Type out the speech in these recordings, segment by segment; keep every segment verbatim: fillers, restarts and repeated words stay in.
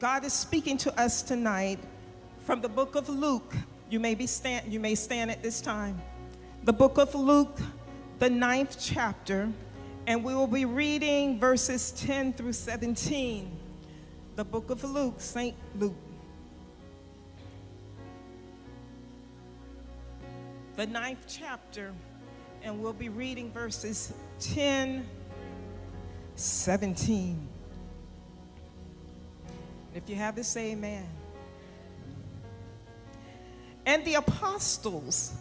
God is speaking to us tonight from the book of Luke. You may be stand, you may stand at this time. The book of Luke, the ninth chapter, and we will be reading verses ten through seventeen. The book of Luke, Saint Luke. The ninth chapter, and we'll be reading verses ten, seventeen. If you have it, say amen. And the apostles,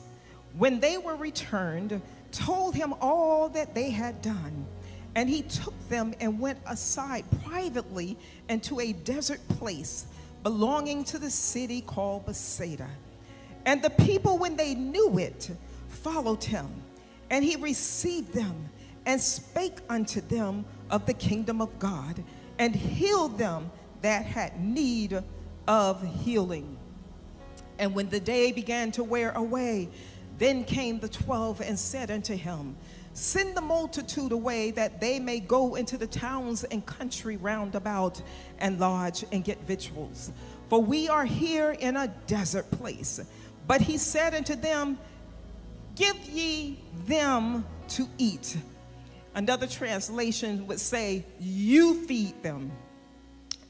when they were returned, told him all that they had done. And he took them and went aside privately into a desert place belonging to the city called Bethsaida. And the people, when they knew it, followed him. And he received them and spake unto them of the kingdom of God, and healed them that had need of healing. And when the day began to wear away, then came the twelve and said unto him, Send the multitude away, that they may go into the towns and country round about, and lodge and get victuals. For we are here in a desert place. But he said unto them, Give ye them to eat. Another translation would say, You feed them.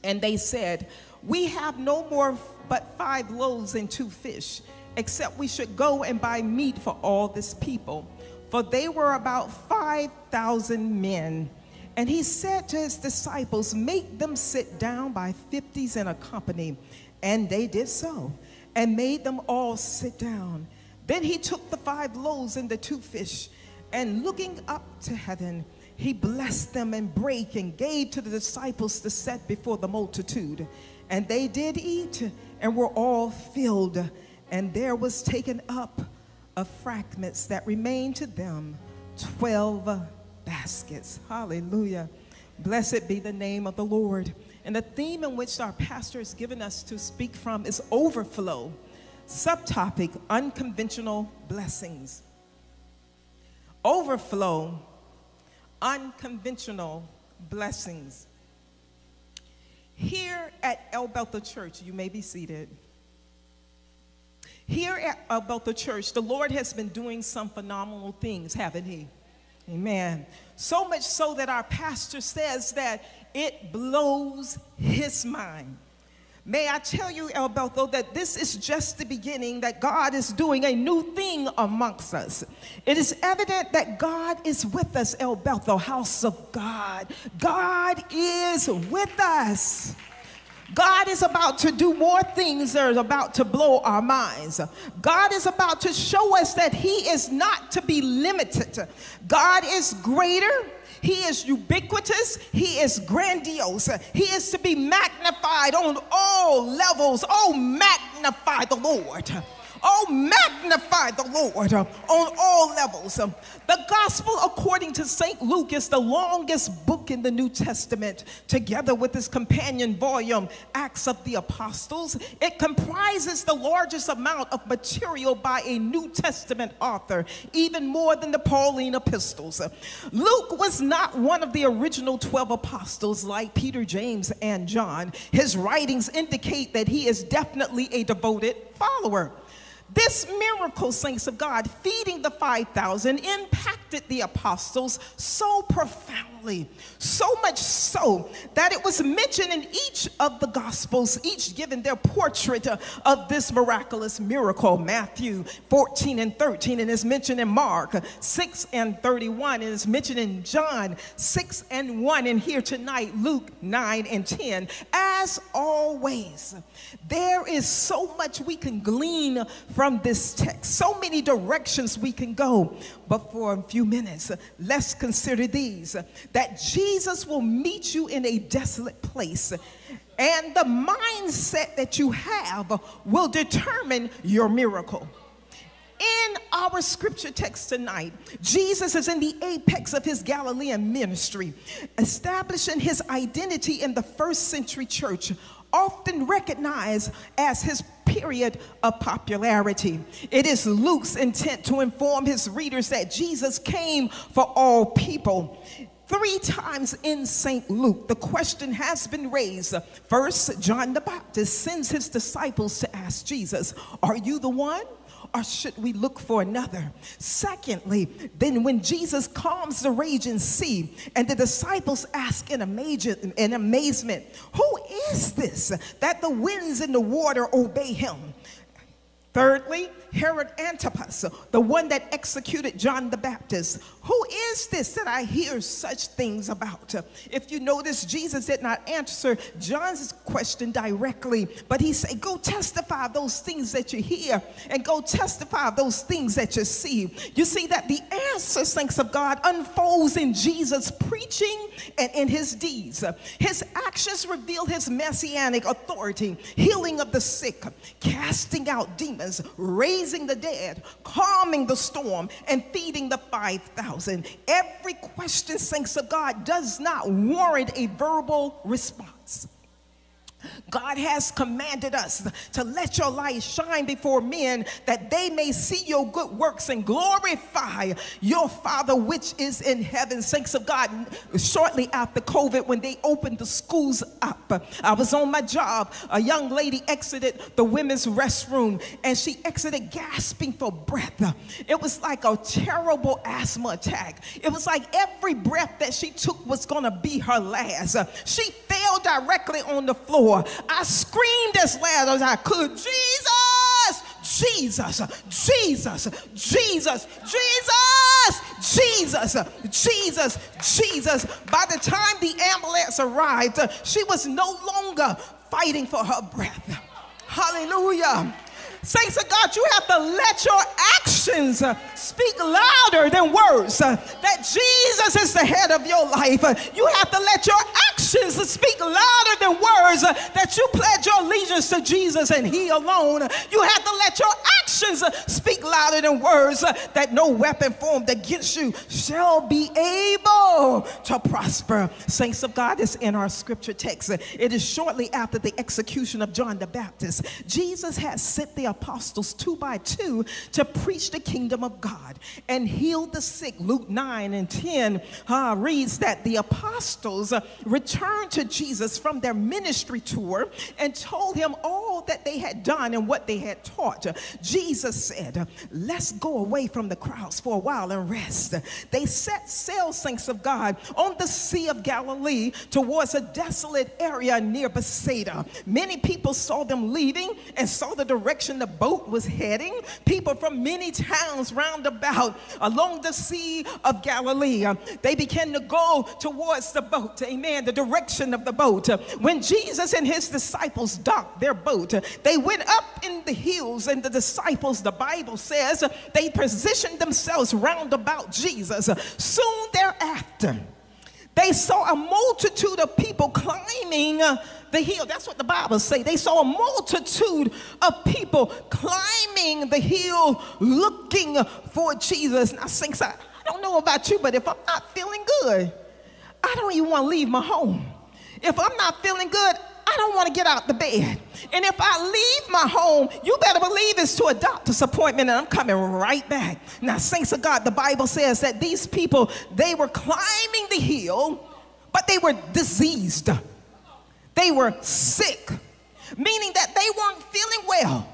And they said, We have no more but five loaves and two fish, except we should go and buy meat for all this people. For they were about five thousand men. And he said to his disciples, Make them sit down by fifties in a company. And they did so, and made them all sit down. Then he took the five loaves and the two fish, and looking up to heaven, he blessed them and brake and gave to the disciples to set before the multitude. And they did eat, and were all filled. And there was taken up of fragments that remained to them twelve baskets. Hallelujah. Blessed be the name of the Lord. And the theme in which our pastor has given us to speak from is overflow. Subtopic, unconventional blessings. Overflow, unconventional blessings. Here at El Bethel Church, you may be seated. Here at El Bethel Church, the Lord has been doing some phenomenal things, haven't he? Amen. So much so that our pastor says that it blows his mind. May I tell you, El Bethel, that this is just the beginning, that God is doing a new thing amongst us. It is evident that God is with us, El Bethel, house of God. God is with us. God is about to do more things that are about to blow our minds. God is about to show us that he is not to be limited. God is greater. He is ubiquitous. He is grandiose. He is to be magnified on all levels. Oh, magnify the Lord. Oh, magnify the Lord on all levels. The gospel according to Saint Luke is the longest book in the New Testament, together with its companion volume, Acts of the Apostles. It comprises the largest amount of material by a New Testament author, even more than the Pauline epistles. Luke was not one of the original twelve apostles like Peter, James, and John. His writings indicate that he is definitely a devoted follower. This miracle, saints of God, feeding the five thousand, impacted the apostles so profoundly, so much so that it was mentioned in each of the Gospels, each given their portrait of this miraculous miracle. Matthew fourteen and thirteen, and it's mentioned in Mark six and thirty-one, and it's mentioned in John six and one, and here tonight, Luke nine and ten. As always, there is so much we can glean from this text, so many directions we can go. But for a few minutes, let's consider these: that Jesus will meet you in a desolate place, and the mindset that you have will determine your miracle. In our scripture text tonight, Jesus is in the apex of his Galilean ministry, establishing his identity in the first century church, often recognized as his period of popularity. It is Luke's intent to inform his readers that Jesus came for all people. Three times in Saint Luke, the question has been raised. First, John the Baptist sends his disciples to ask Jesus, "Are you the one? Or should we look for another?" Secondly, then when Jesus calms the raging sea and the disciples ask in amazement, "Who is this that the winds and the water obey him?" Thirdly, Herod Antipas, the one that executed John the Baptist. "Who is this that I hear such things about?" If you notice, Jesus did not answer John's question directly, but he said, "Go testify of those things that you hear and go testify of those things that you see." You see that the answer, thanks of God, unfolds in Jesus' preaching and in his deeds. His actions reveal his messianic authority, healing of the sick, casting out demons, raising Raising the dead, calming the storm, and feeding the five thousand. Every question, thanks to God, does not warrant a verbal response. God has commanded us to let your light shine before men, that they may see your good works and glorify your Father which is in heaven. Thanks of God, shortly after COVID, when they opened the schools up, I was on my job. A young lady exited the women's restroom, and she exited gasping for breath. It was like a terrible asthma attack. It was like every breath that she took was going to be her last. She fell directly on the floor. I screamed as loud as I could, "Jesus, Jesus, Jesus, Jesus, Jesus, Jesus, Jesus, Jesus." By the time the ambulance arrived, she was no longer fighting for her breath. Hallelujah. Saints of God, you have to let your actions speak louder than words, that Jesus is the head of your life. You have to let your actions speak louder than words, that you pledge your allegiance to Jesus and he alone. You have to let your actions speak louder than words, that no weapon formed against you shall be able to prosper. Saints of God, it's in our scripture text. It is shortly after the execution of John the Baptist. Jesus has sent the apostles two by two to preach the kingdom of God and heal the sick. Luke nine and ten uh, reads that the apostles uh, returned to Jesus from their ministry tour and told him all that they had done and what they had taught. Jesus said, "Let's go away from the crowds for a while and rest." They set sail, saints of God, on the Sea of Galilee towards a desolate area near Bethsaida. Many people saw them leaving and saw the direction the boat was heading. People from many towns round about along the Sea of Galilee, they began to go towards the boat, amen, the direction of the boat. When Jesus and his disciples docked their boat, they went up in the hills, and the disciples, the Bible says, they positioned themselves round about Jesus. Soon thereafter, they saw a multitude of people climbing the hill. That's what the Bible says. They saw a multitude of people climbing the hill looking for Jesus. Now, saints, I don't know about you, but if I'm not feeling good, I don't even want to leave my home. If I'm not feeling good, I don't want to get out the bed. And if I leave my home, you better believe it's to a doctor's appointment, and I'm coming right back. Now, saints of God, the Bible says that these people, they were climbing the hill, but they were diseased. They were sick, meaning that they weren't feeling well.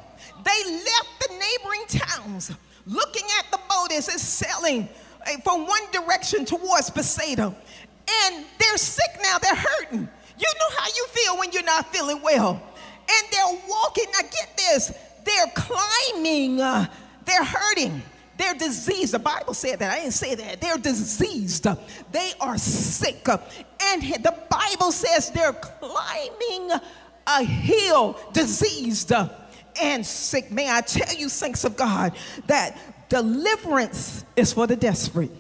They left the neighboring towns, looking at the boat as it's sailing from one direction towards Bethsaida. And they're sick now, they're hurting. You know how you feel when you're not feeling well. And they're walking, now get this, they're climbing, uh, they're hurting, they're diseased. The Bible said that, I didn't say that. They're diseased, they are sick. And the Bible says they're climbing a hill, diseased and sick. May I tell you, saints of God, that deliverance is for the desperate.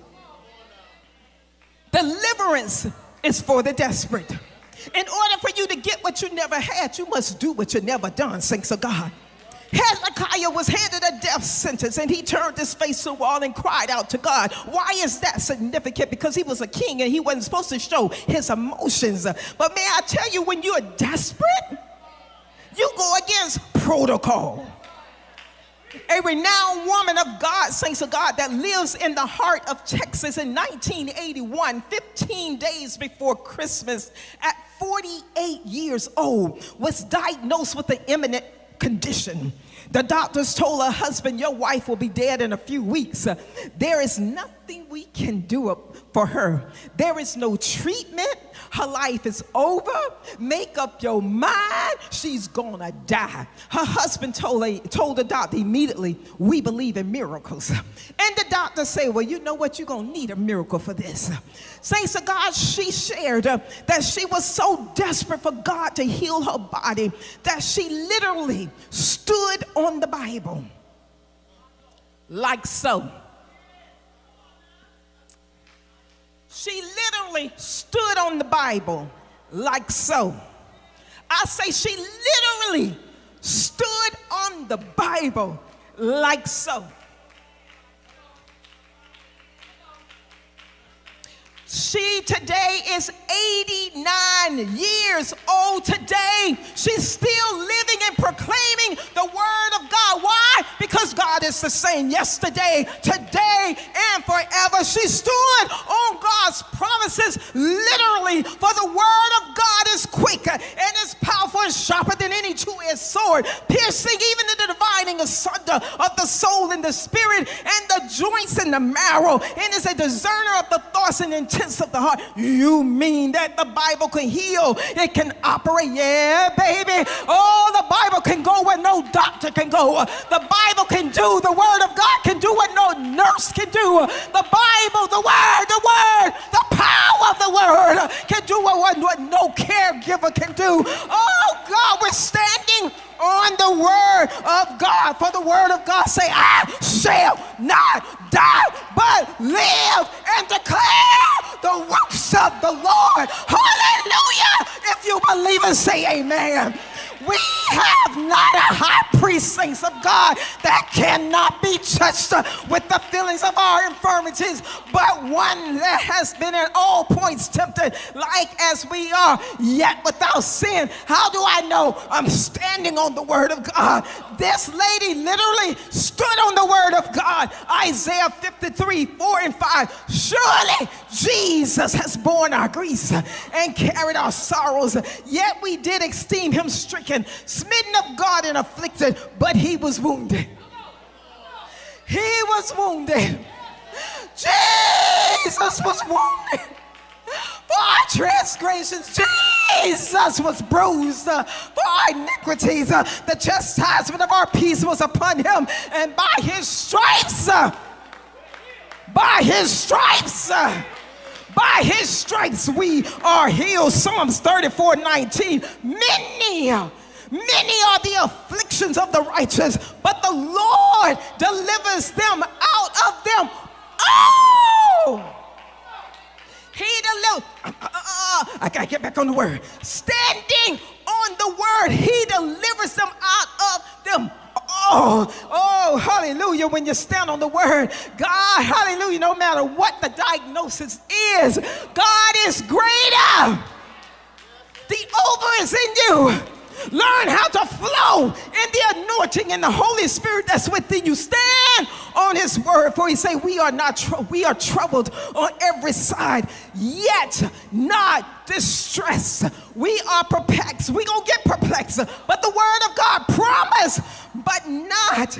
Deliverance is for the desperate. In order for you to get what you never had, you must do what you never done, saints of God. Hezekiah was handed a death sentence, and he turned his face to the wall and cried out to God. Why is that significant? Because he was a king and he wasn't supposed to show his emotions. But may I tell you, when you're desperate, you go against protocol. a renowned woman of God, saints of God, that lives in the heart of Texas in nineteen eighty-one, fifteen days before Christmas, at forty-eight years old, was diagnosed with an imminent condition. The doctors told her husband, your wife will be dead in a few weeks. There is nothing we can do for her. There is no treatment. Her life is over. Make up your mind. She's gonna die. Her husband told, a, told the doctor immediately, we believe in miracles. And the doctor said, well, you know what? You're gonna need a miracle for this. Saints of God, she shared uh, that she was so desperate for God to heal her body that she literally stood on the Bible. Like so. She literally stood on the Bible like so. I say she literally stood on the Bible like so. She today is eighty-nine years old today. She's still living and proclaiming the word of God. Why? Because God is the same yesterday, today, and forever. She stood on God's promises literally, for the word of God is quicker and is powerful and sharper than any two-edged sword, piercing even to the dividing asunder of the soul and the spirit and the joints and the marrow, and is a discerner of the thoughts and intents of the heart. You mean that the Bible can heal? It can operate? Yeah, baby. Oh, the Bible can go where no doctor can go. The Bible can do, the word of God can do what no nurse can do. The Bible, the word, the word, the power of the word can do what, what no caregiver can do. Oh God, we're standing on the word of God, for the word of God say, I shall not die but live and declare the works of the Lord. Hallelujah. If you believe and say amen. We have not a high priest, saints of God, that cannot be touched with the feelings of our infirmities, but one that has been at all points tempted like as we are, yet without sin. How do I know? I'm standing on the word of God. This lady literally stood on the word of God. Isaiah fifty-three, four and five. Surely Jesus has borne our griefs and carried our sorrows, yet we did esteem him stricken, smitten of God and afflicted, but he was wounded. He was wounded. Jesus was wounded for our transgressions. Jesus was bruised uh, for our iniquities. Uh, the chastisement of our peace was upon him, and by his stripes, uh, by his stripes, uh, by his stripes we are healed. Psalms thirty-four, nineteen. Many, many are the afflictions of the righteous, but the Lord delivers them out of them. Oh! He delivers. Uh, uh, uh, I gotta get back on the word. Standing on the word, he delivers them out of them. Oh, oh, hallelujah. When you stand on the word, God, hallelujah, no matter what the diagnosis is, God is greater. The over is in you. Learn how to flow in the anointing and the Holy Spirit that's within you. Stand on his word, for he say, we are not, tr we are troubled on every side, yet not distressed. We are perplexed. We're going to get perplexed, but the word of God promised, but not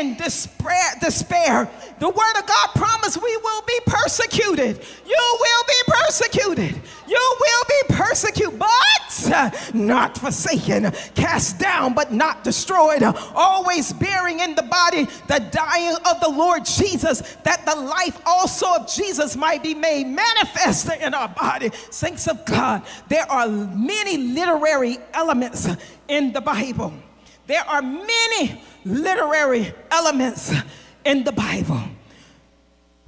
in despair, despair. The word of God promised we will be persecuted. You will be persecuted. You will be persecuted, but not forsaken. Cast down, but not destroyed. Always bearing in the body the dying of the Lord Jesus, that the life also of Jesus might be made manifest in our body. Saints of God, there are many literary elements in the Bible. There are many literary elements in the Bible.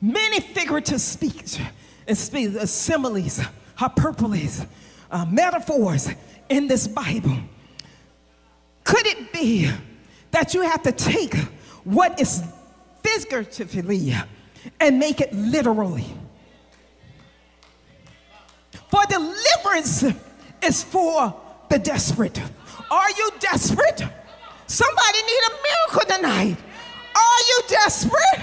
Many figurative speech and speech, uh, similes, hyperboles, uh, metaphors in this Bible. Could it be that you have to take what is figuratively and make it literally? For deliverance is for the desperate. Are you desperate? Somebody need a miracle tonight. Are you desperate?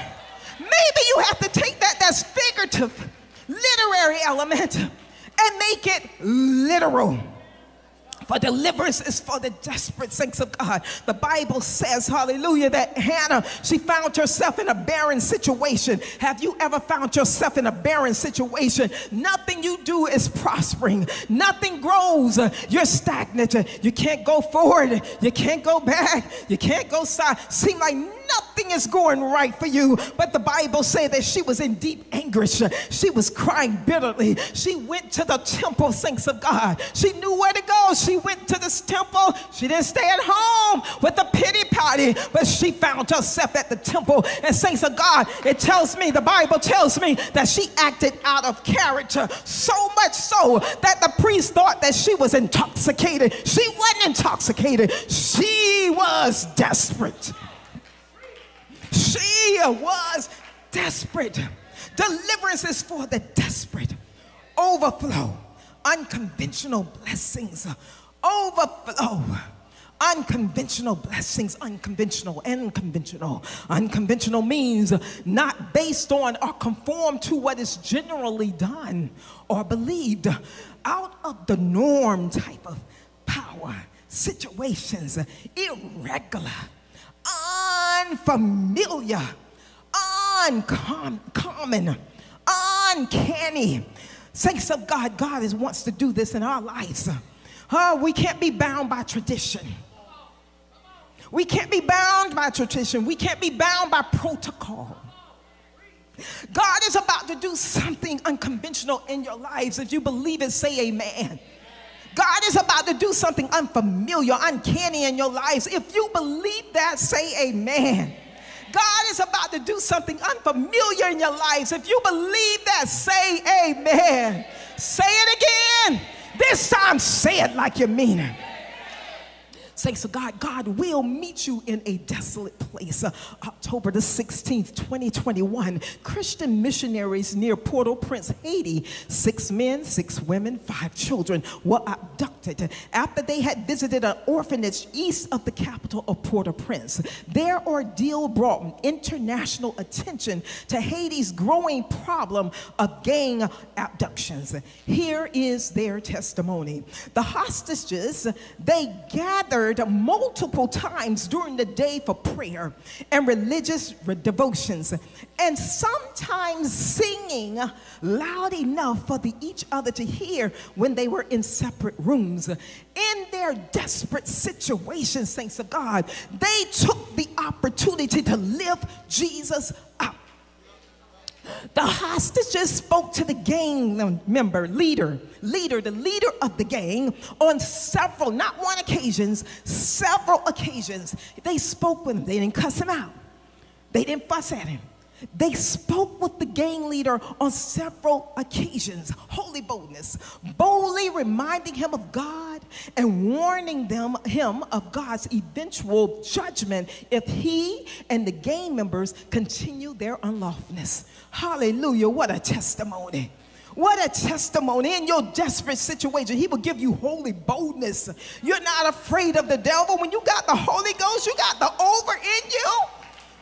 Maybe you have to take that that's figurative, literary element and make it literal. For deliverance is for the desperate saints of God. The Bible says, hallelujah, that Hannah, she found herself in a barren situation. Have you ever found yourself in a barren situation? Nothing you do is prospering. Nothing grows. You're stagnant. You can't go forward. You can't go back. You can't go side. Seems like nothing is going right for you. But the Bible says that she was in deep anguish. She was crying bitterly. She went to the temple, saints of God. She knew where to go. She went to this temple. She didn't stay at home with a pity party, but she found herself at the temple. And saints of God, it tells me, the Bible tells me that she acted out of character, so much so that the priest thought that she was intoxicated. She wasn't intoxicated. She was desperate. She was desperate. Deliverance is for the desperate. Overflow. Unconventional blessings, overflow, unconventional blessings, unconventional, unconventional. Unconventional means not based on or conform to what is generally done or believed, out of the norm type of power, situations, irregular, unfamiliar, uncommon, uncanny. Saints of God, God is, wants to do this in our lives. Oh, we can't be bound by tradition. We can't be bound by tradition. We can't be bound by protocol. God is about to do something unconventional in your lives. If you believe it, say amen. God is about to do something unfamiliar, uncanny in your lives. If you believe that, say amen. God is about to do something unfamiliar in your lives. If you believe that, say amen. Say it again. This time, say it like you mean it. Say, so God, God will meet you in a desolate place. Uh, October the sixteenth, twenty twenty-one, Christian missionaries near Port-au-Prince, Haiti, six men, six women, five children were abducted after they had visited an orphanage east of the capital of Port-au-Prince. Their ordeal brought international attention to Haiti's growing problem of gang abductions. Here is their testimony. The hostages, they gathered multiple times during the day for prayer and religious devotions, and sometimes singing loud enough for the, each other to hear when they were in separate rooms. In their desperate situation, saints of God, they took the opportunity to lift Jesus up. The hostages spoke to the gang member, leader, leader, the leader of the gang on several, not one occasions, several occasions. They spoke with him. They didn't cuss him out. They didn't fuss at him. They spoke with the gang leader on several occasions, holy boldness, boldly reminding him of God and warning them, him of God's eventual judgment if he and the gang members continue their unlawfulness. Hallelujah, what a testimony. What a testimony. In your desperate situation, he will give you holy boldness. You're not afraid of the devil. When you got the Holy Ghost, you got the over in you.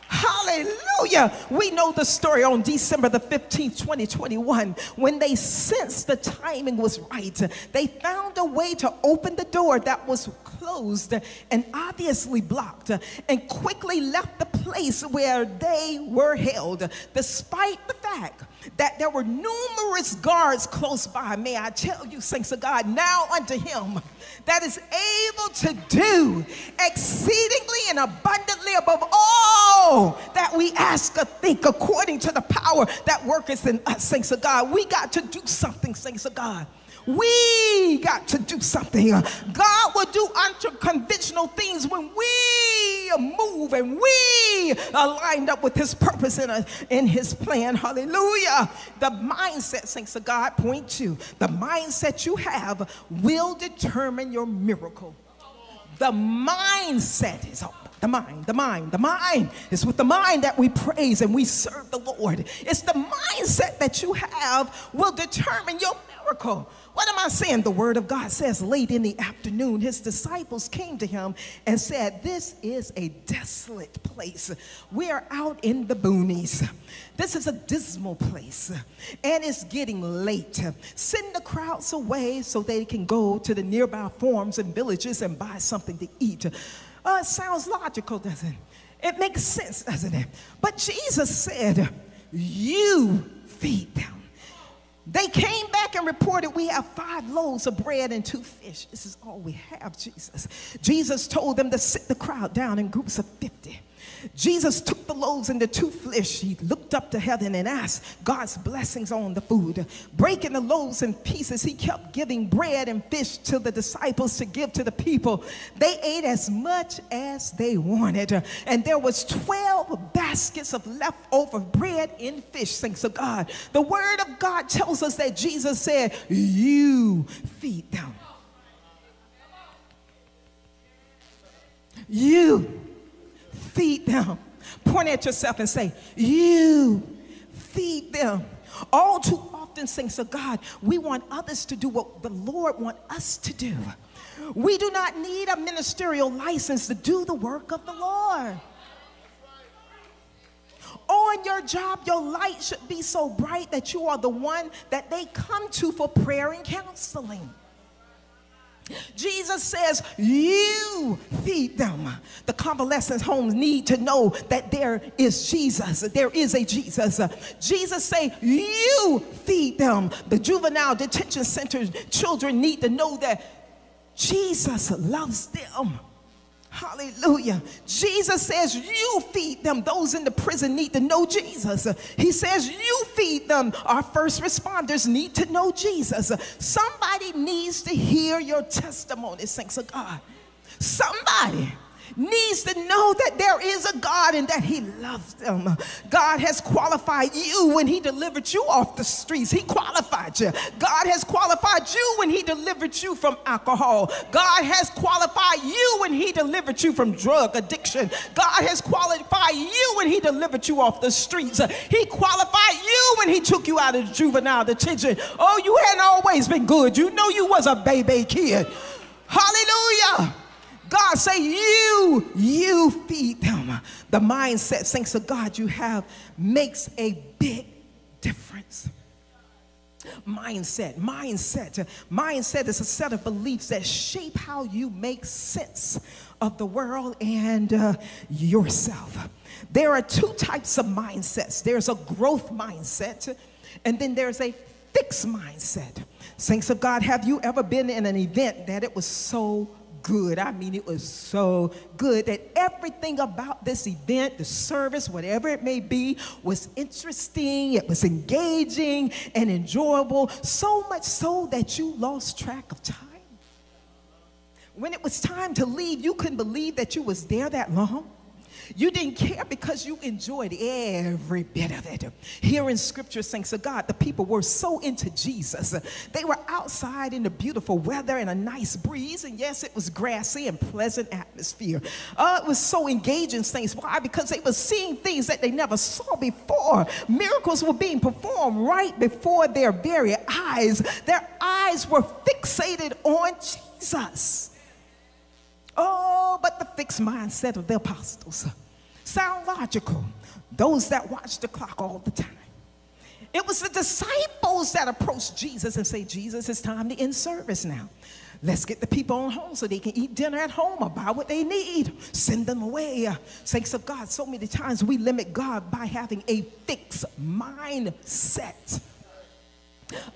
Hallelujah. We know the story. On December the fifteenth, twenty twenty-one, when they sensed the timing was right, they found a way to open the door that was closed and obviously blocked, and quickly left the place where they were held, despite the fact that there were numerous guards close by. May I tell you, saints of God, now unto him that is able to do exceedingly and abundantly above all that we ask or think, according to the power that worketh in us, saints of God. We got to do something, saints of God. We got to do something. God will do unconventional things when we move and we are lined up with his purpose and in his plan. Hallelujah. The mindset, saints of God, point two, the mindset you have will determine your miracle. The mindset is up. The mind, the mind, the mind. It's with the mind that we praise and we serve the Lord. It's the mindset that you have will determine your miracle. What am I saying? The word of God says late in the afternoon, his disciples came to him and said, this is a desolate place. We are out in the boonies. This is a dismal place, and it's getting late. Send the crowds away so they can go to the nearby farms and villages and buy something to eat. Uh, it sounds logical, doesn't it? It makes sense, doesn't it? But Jesus said, you feed them. They came back and reported, we have five loaves of bread and two fish. This is all we have, Jesus. Jesus told them to sit the crowd down in groups of fifty. Jesus took the loaves and the two fish. He looked up to heaven and asked God's blessings on the food. Breaking the loaves in pieces, he kept giving bread and fish to the disciples to give to the people. They ate as much as they wanted. And there was twelve baskets of leftover bread and fish, thanks to God. The word of God tells us that Jesus said, you feed them. You feed them. Point at yourself and say, you feed them. All too often, saints of God, we want others to do what the Lord wants us to do. We do not need a ministerial license to do the work of the Lord. On your job, your light should be so bright that you are the one that they come to for prayer and counseling. Jesus says, you feed them. The convalescent homes need to know that there is Jesus. There is a Jesus. Jesus say, you feed them. The juvenile detention center children need to know that Jesus loves them. Hallelujah. Jesus says, you feed them. Those in the prison need to know Jesus. He says, you feed them. Our first responders need to know Jesus. Somebody needs to hear your testimony, saints of God. Somebody needs to know that there is a God and that he loves them. God has qualified you when he delivered you off the streets. He qualified you. God has qualified you when he delivered you from alcohol. God has qualified you when he delivered you from drug addiction. God has qualified you when he delivered you off the streets. He qualified you when he took you out of juvenile detention. Oh, you hadn't always been good. You know you was a baby kid. Hallelujah. God say, you, you feed them. The mindset, thanks to God, you have makes a big difference. Mindset, mindset. Mindset is a set of beliefs that shape how you make sense of the world and uh, yourself. There are two types of mindsets. There's a growth mindset, and then there's a fixed mindset. Saints of God, have you ever been in an event that it was so good? I mean, it was so good that everything about this event, the service, whatever it may be, was interesting, it was engaging and enjoyable, so much so that you lost track of time. When it was time to leave, you couldn't believe that you was there that long. You didn't care because you enjoyed every bit of it. Here in Scripture, saints of God, the people were so into Jesus. They were outside in the beautiful weather and a nice breeze, and yes, it was grassy and pleasant atmosphere. Uh, it was so engaging, saints. Why? Because they were seeing things that they never saw before. Miracles were being performed right before their very eyes. Their eyes were fixated on Jesus. Oh, but the fixed mindset of the apostles sound logical. Those that watch the clock all the time. It was the disciples that approached Jesus and say, Jesus, it's time to end service now. Let's get the people on home so they can eat dinner at home or buy what they need. Send them away. Thanks of God, so many times we limit God by having a fixed mindset.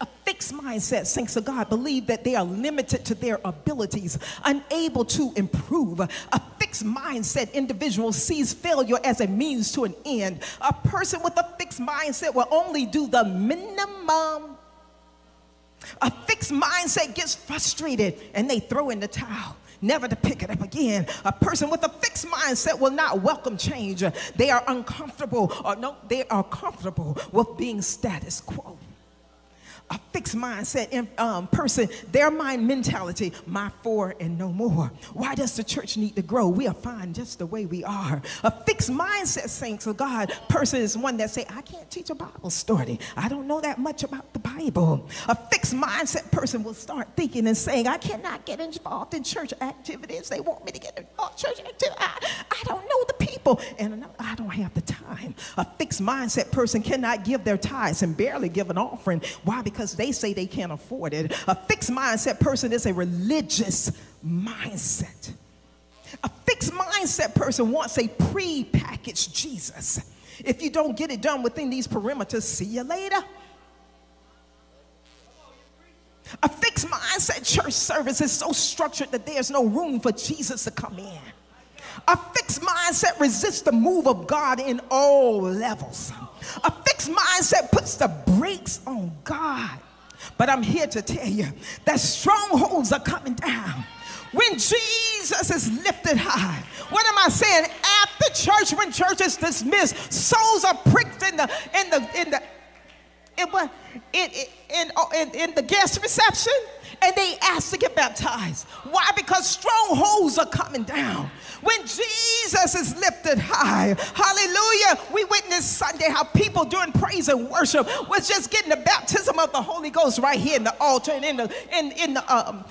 A fixed mindset, saints of God, believe that they are limited to their abilities, unable to improve. A fixed mindset individual sees failure as a means to an end. A person with a fixed mindset will only do the minimum. A fixed mindset gets frustrated and they throw in the towel, never to pick it up again. A person with a fixed mindset will not welcome change. They are uncomfortable, or no, they are comfortable with being status quo. a fixed mindset in, um, person, their mind mentality, my four and no more. Why does the church need to grow? We are fine just the way we are. A fixed mindset, saints of God, person is one that say, I can't teach a Bible study. I don't know that much about the Bible. A fixed mindset person will start thinking and saying, I cannot get involved in church activities. They want me to get involved in church activities. I, I don't know the people, and another, I don't have the time. A fixed mindset person cannot give their tithes and barely give an offering. Why? Because they say they can't afford it. A fixed mindset person is a religious mindset. A fixed mindset person wants a pre-packaged Jesus. If you don't get it done within these perimeters, see you later. A fixed mindset church service is so structured that there's no room for Jesus to come in. A fixed mindset resists the move of God in all levels. A fixed mindset puts the brakes on God. But I'm here to tell you that strongholds are coming down. When Jesus is lifted high, what am I saying? After church, when church is dismissed, souls are pricked in the, in the, in the, in, in, in, in, in the guest reception, and they ask to get baptized. Why? Because strongholds are coming down. When Jesus is lifted high, hallelujah, we witnessed Sunday how people during praise and worship was just getting the baptism of the Holy Ghost right here in the altar and in the, in, in the, um,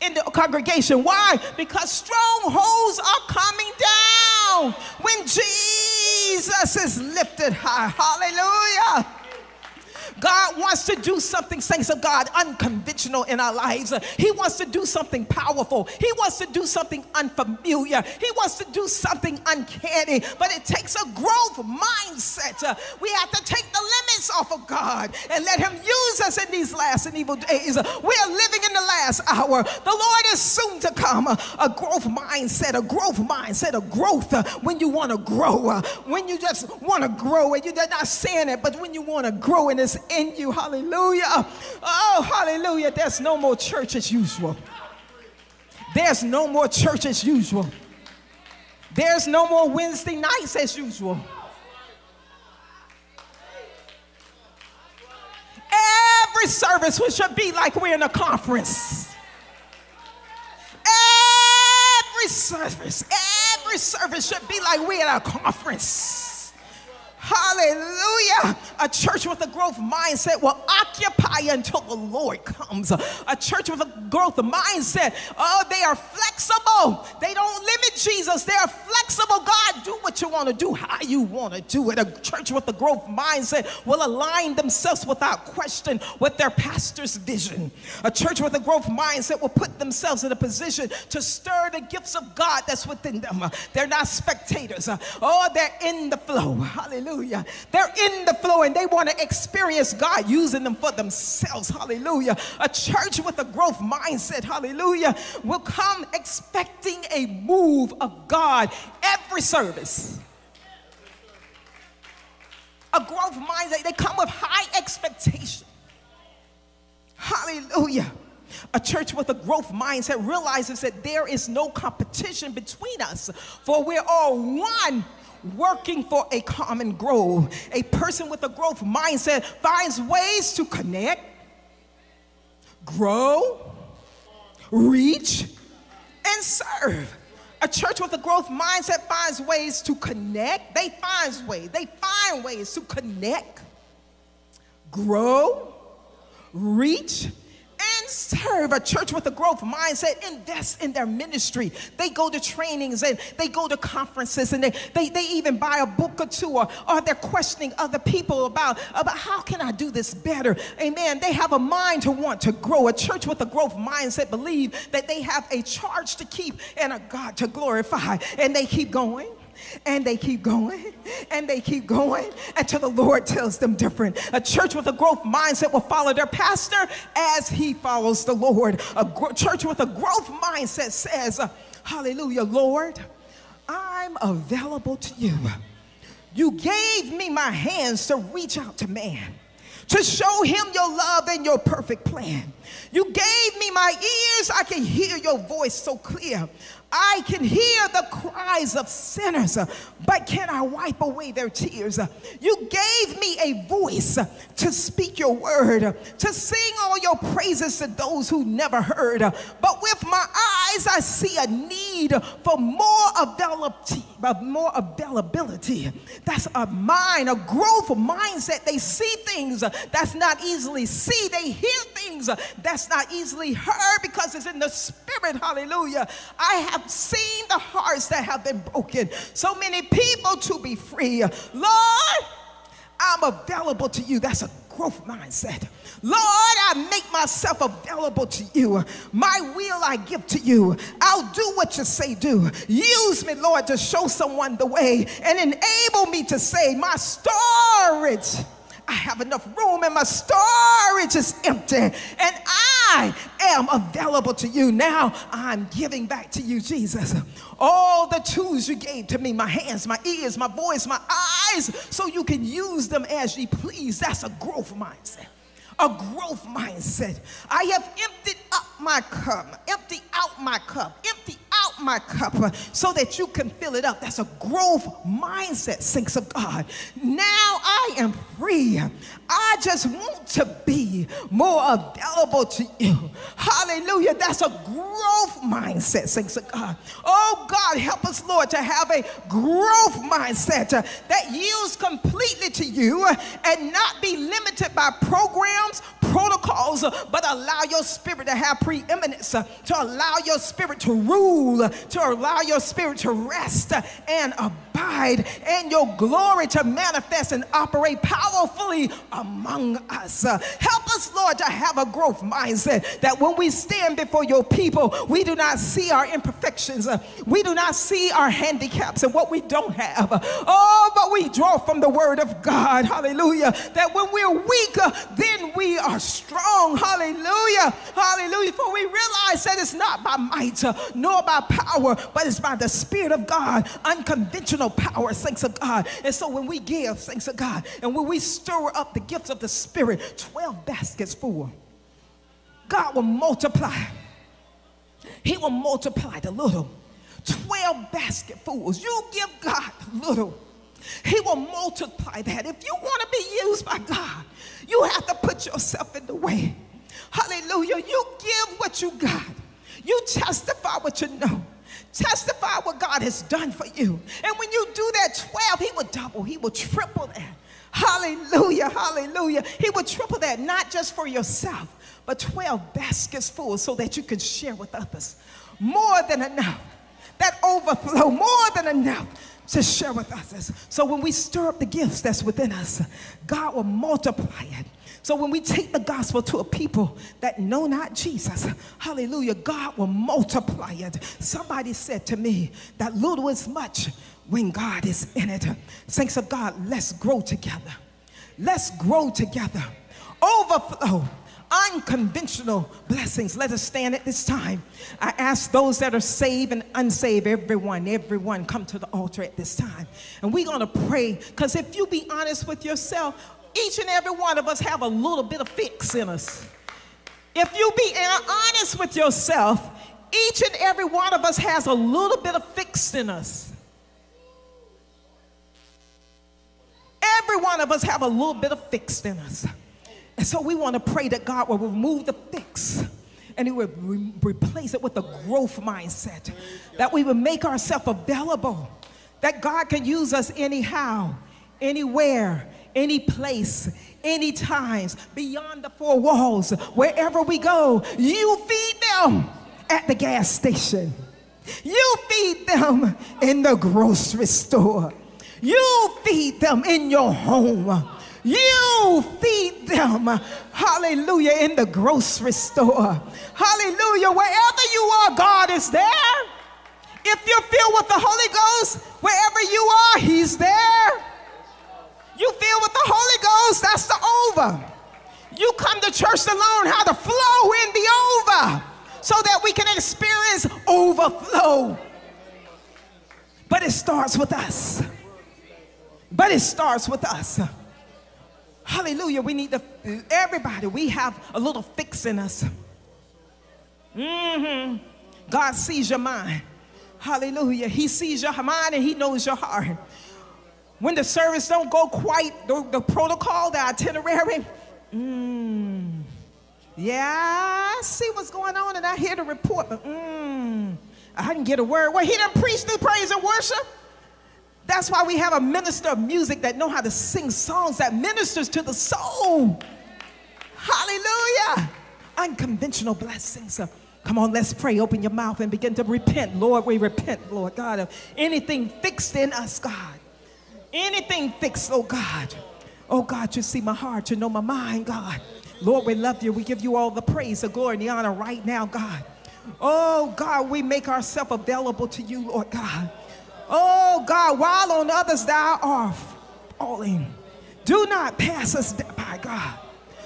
in the congregation. Why? Because strongholds are coming down when Jesus is lifted high. Hallelujah. God wants to do something, saints of God, unconventional in our lives. He wants to do something powerful. He wants to do something unfamiliar. He wants to do something uncanny. But it takes a growth mindset. We have to take the limits off of God and let him use us in these last and evil days. We are living in the last hour. The Lord is soon to come. A growth mindset, a growth mindset, a growth when you want to grow. When you just want to grow, and you're not saying it, but when you want to grow and it's in you, hallelujah. Oh, hallelujah. There's no more church as usual. There's no more church as usual. There's no more Wednesday nights as usual. Every service should be like we're in a conference. Every service, every service should be like we're at a conference. Hallelujah. A church with a growth mindset will occupy until the Lord comes. A church with a growth mindset, oh, they are flexible. They don't limit Jesus. They are flexible. God, do what you want to do, how you want to do it. A church with a growth mindset will align themselves without question with their pastor's vision. A church with a growth mindset will put themselves in a position to stir the gifts of God that's within them. They're not spectators. Oh, they're in the flow. Hallelujah. Hallelujah. They're in the flow and they want to experience God using them for themselves. Hallelujah. A church with a growth mindset, hallelujah, will come expecting a move of God every service. A growth mindset, they come with high expectation. Hallelujah. A church with a growth mindset realizes that there is no competition between us, for we're all one, working for a common goal. A person with a growth mindset finds ways to connect, grow, reach, and serve. A church with a growth mindset finds ways to connect. They find ways. They find ways to connect, grow, reach, and serve. A church with a growth mindset invests in their ministry. They go to trainings and they go to conferences and they, they, they even buy a book or two, or, or they're questioning other people about, about how can I do this better? Amen. They have a mind to want to grow. A church with a growth mindset believe that they have a charge to keep and a God to glorify, and they keep going. And they keep going, and they keep going until the Lord tells them different. A church with a growth mindset will follow their pastor as he follows the Lord. A church with a growth mindset says, hallelujah, Lord, I'm available to you. You gave me my hands to reach out to man. to show him your love and your perfect plan. You gave me my ears. I can hear your voice so clear. I can hear the cries of sinners, but can I wipe away their tears? You gave me a voice to speak your word, to sing all your praises to those who never heard. But with my eyes, I see a need for more availability, more availability. That's a mind, a growth mindset. They see things that's not easily seen. They hear things that's not easily heard because it's in the spirit, hallelujah. I have seen the hearts that have been broken. So many people to be free. Lord, I'm available to you. That's a growth mindset. Lord, I make myself available to you. My will I give to you. I'll do what you say do. Use me, Lord, to show someone the way and enable me to say my storage. I have enough room and my storage is empty, and I am available to you. Now I'm giving back to you, Jesus, all the tools you gave to me, my hands, my ears, my voice, my eyes, so you can use them as you please. That's a growth mindset. A growth mindset. I have emptied up my cup, empty out my cup, empty out my cup so that you can fill it up. That's a growth mindset, saints of God. Now I am free. I just want to be more available to you. Hallelujah. That's a growth mindset, saints of God. Oh God, help us, Lord, to have a growth mindset that yields completely to you and not be limited by programs, protocols, but allow your spirit to have preeminence, to allow your spirit to rule, to allow your spirit to rest and abide, and your glory to manifest and operate powerfully among us. Help us, Lord, to have a growth mindset that when we stand before your people, we do not see our imperfections, we do not see our handicaps and what we don't have. Oh, but we draw from the word of God, hallelujah, that when we're weak, then we are strong, hallelujah, hallelujah, for we realize that it's not by might nor by power, but it's by the Spirit of God, unconventional power, saints of God. And so when we give, saints of God, and when we stir up the gifts of the Spirit, twelve baskets full, God will multiply. He will multiply the little. twelve basketfuls. You give God the little. He will multiply that. If you want to be used by God, you have to put yourself in the way. Hallelujah. You give what you got. You testify what you know. Testify what God has done for you. And when you do that, twelve, he will double. He will triple that. Hallelujah. Hallelujah. He will triple that, not just for yourself, but twelve baskets full so that you can share with others. More than enough. That overflow, more than enough to share with others. So when we stir up the gifts that's within us, God will multiply it. So when we take the gospel to a people that know not Jesus, hallelujah, God will multiply it. Somebody said to me that little is much when God is in it. Saints of God, let's grow together. Let's grow together. Overflow. Unconventional blessings. Let us stand at this time. I ask those that are saved and unsaved, everyone, everyone come to the altar at this time. And we're going to pray, because if you be honest with yourself, each and every one of us have a little bit of fix in us. If you be honest with yourself, each and every one of us has a little bit of fix in us. Every one of us have a little bit of fix in us. And so we want to pray that God will remove the fix and he will re replace it with a growth mindset, that we will make ourselves available, that God can use us anyhow, anywhere, any place, any times, beyond the four walls, wherever we go. You feed them at the gas station. You feed them in the grocery store. You feed them in your home. You feed them, hallelujah, in the grocery store. Hallelujah, wherever you are, God is there. If you're filled with the Holy Ghost, wherever you are, he's there. You filled with the Holy Ghost, that's the over. You come to church alone, how to flow in the over, so that we can experience overflow. But it starts with us. But it starts with us. Hallelujah. We need to, everybody, we have a little fix in us. Mm-hmm. God sees your mind. Hallelujah. He sees your mind and he knows your heart. When the service don't go quite the, the protocol, the itinerary, mm, yeah, I see what's going on and I hear the report, but mm, I didn't get a word. Well, he didn't preach through praise and worship. That's why we have a minister of music that know how to sing songs that ministers to the soul. Hallelujah. Unconventional blessings. Come on, let's pray. Open your mouth and begin to repent. Lord, we repent, Lord God, of anything fixed in us, God. Anything fixed, oh God. Oh God, you see my heart. You know my mind, God. Lord, we love you. We give you all the praise, the glory, and the honor right now, God. Oh God, we make ourselves available to you, Lord God. Oh God, while on others thou art falling, do not pass us by, God.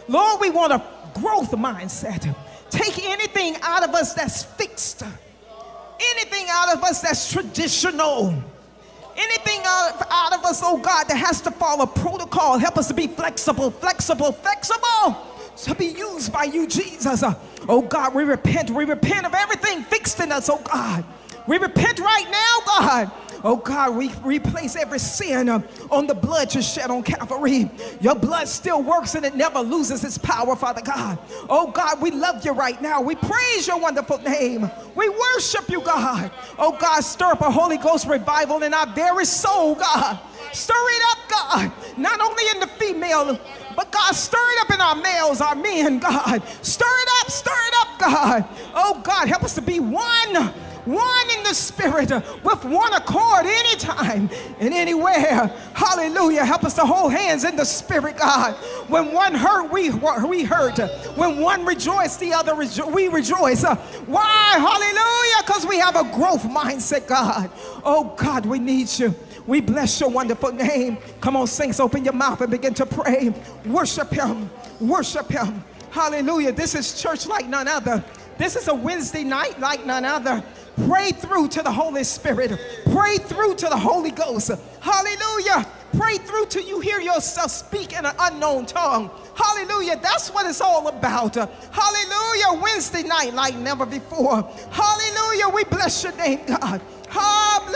Lord, we want a growth mindset. Take anything out of us that's fixed, anything out of us that's traditional, anything out of, out of us, oh God, that has to follow protocol. Help us to be flexible, flexible, flexible, to be used by you, Jesus. Oh God, we repent. We repent of everything fixed in us, oh God. We repent right now, God. Oh God, we replace every sin uh, on the blood you shed on Calvary. Your blood still works and it never loses its power, Father God. Oh God, we love you right now. We praise your wonderful name. We worship you, God. Oh God, stir up a Holy Ghost revival in our very soul, God. Stir it up, God. Not only in the female, but God, stir it up in our males, our men, God. Stir it up, stir it up, God. Oh God, help us to be one. One in the spirit, uh, with one accord, anytime and anywhere. Hallelujah. Help us to hold hands in the spirit, God. When one hurt, we, we hurt. When one rejoices, the other rejo we rejoice. Uh, why? Hallelujah. Because we have a growth mindset, God. Oh, God, we need you. We bless your wonderful name. Come on, saints, open your mouth and begin to pray. Worship him. Worship him. Hallelujah. This is church like none other. This is a Wednesday night like none other. Pray through to the Holy Spirit. Pray through to the Holy Ghost. Hallelujah. Pray through till you hear yourself speak in an unknown tongue. Hallelujah. That's what it's all about. Hallelujah. Wednesday night like never before. Hallelujah. We bless your name, God. Oh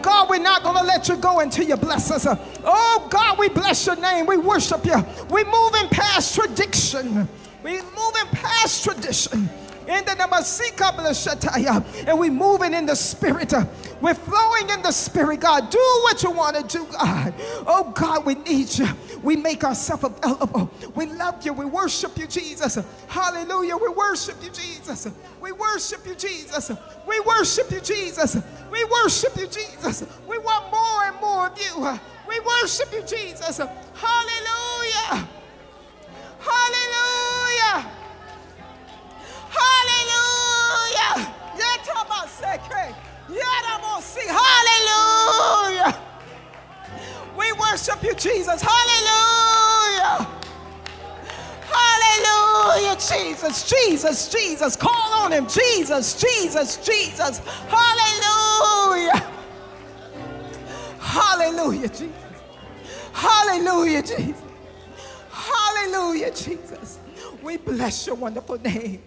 God, we're not going to let you go until you bless us. Oh God, we bless your name. We worship you. We're moving past tradition. We're moving past tradition. In the Namasika Blashataya. And we're moving in the spirit. We're flowing in the spirit, God. Do what you want to do, God. Oh God, we need you. We make ourselves available. We love you. We worship you, Jesus. Hallelujah. We worship you, Jesus. We worship you, Jesus. We worship you, Jesus. We worship you, Jesus. We want more and more of you. We worship you, Jesus. Hallelujah. Hallelujah. Hallelujah. Hallelujah. We worship you, Jesus. Hallelujah. Hallelujah, Jesus, Jesus, Jesus. Call on him. Jesus, Jesus, Jesus. Hallelujah. Hallelujah, Jesus. Hallelujah, Jesus. Hallelujah, Jesus. We bless your wonderful name.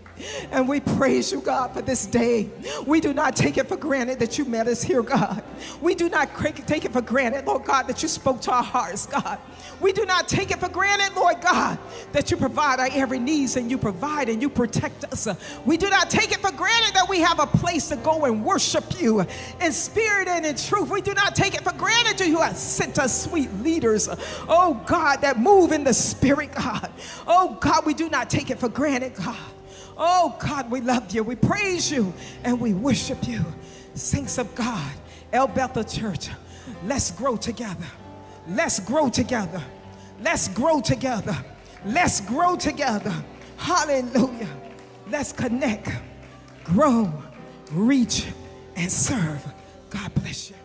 And we praise you, God, for this day. We do not take it for granted that you met us here, God. We do not take it for granted, Lord God, that you spoke to our hearts, God. We do not take it for granted, Lord God, that you provide our every needs and you provide and you protect us. We do not take it for granted that we have a place to go and worship you in spirit and in truth. We do not take it for granted that you have sent us sweet leaders, oh God, that move in the spirit, God. Oh God, we do not take it for granted, God. Oh God, we love you, we praise you, and we worship you. Saints of God, El Bethel Church, let's grow together. Let's grow together. Let's grow together. Let's grow together. Hallelujah. Let's connect, grow, reach, and serve. God bless you.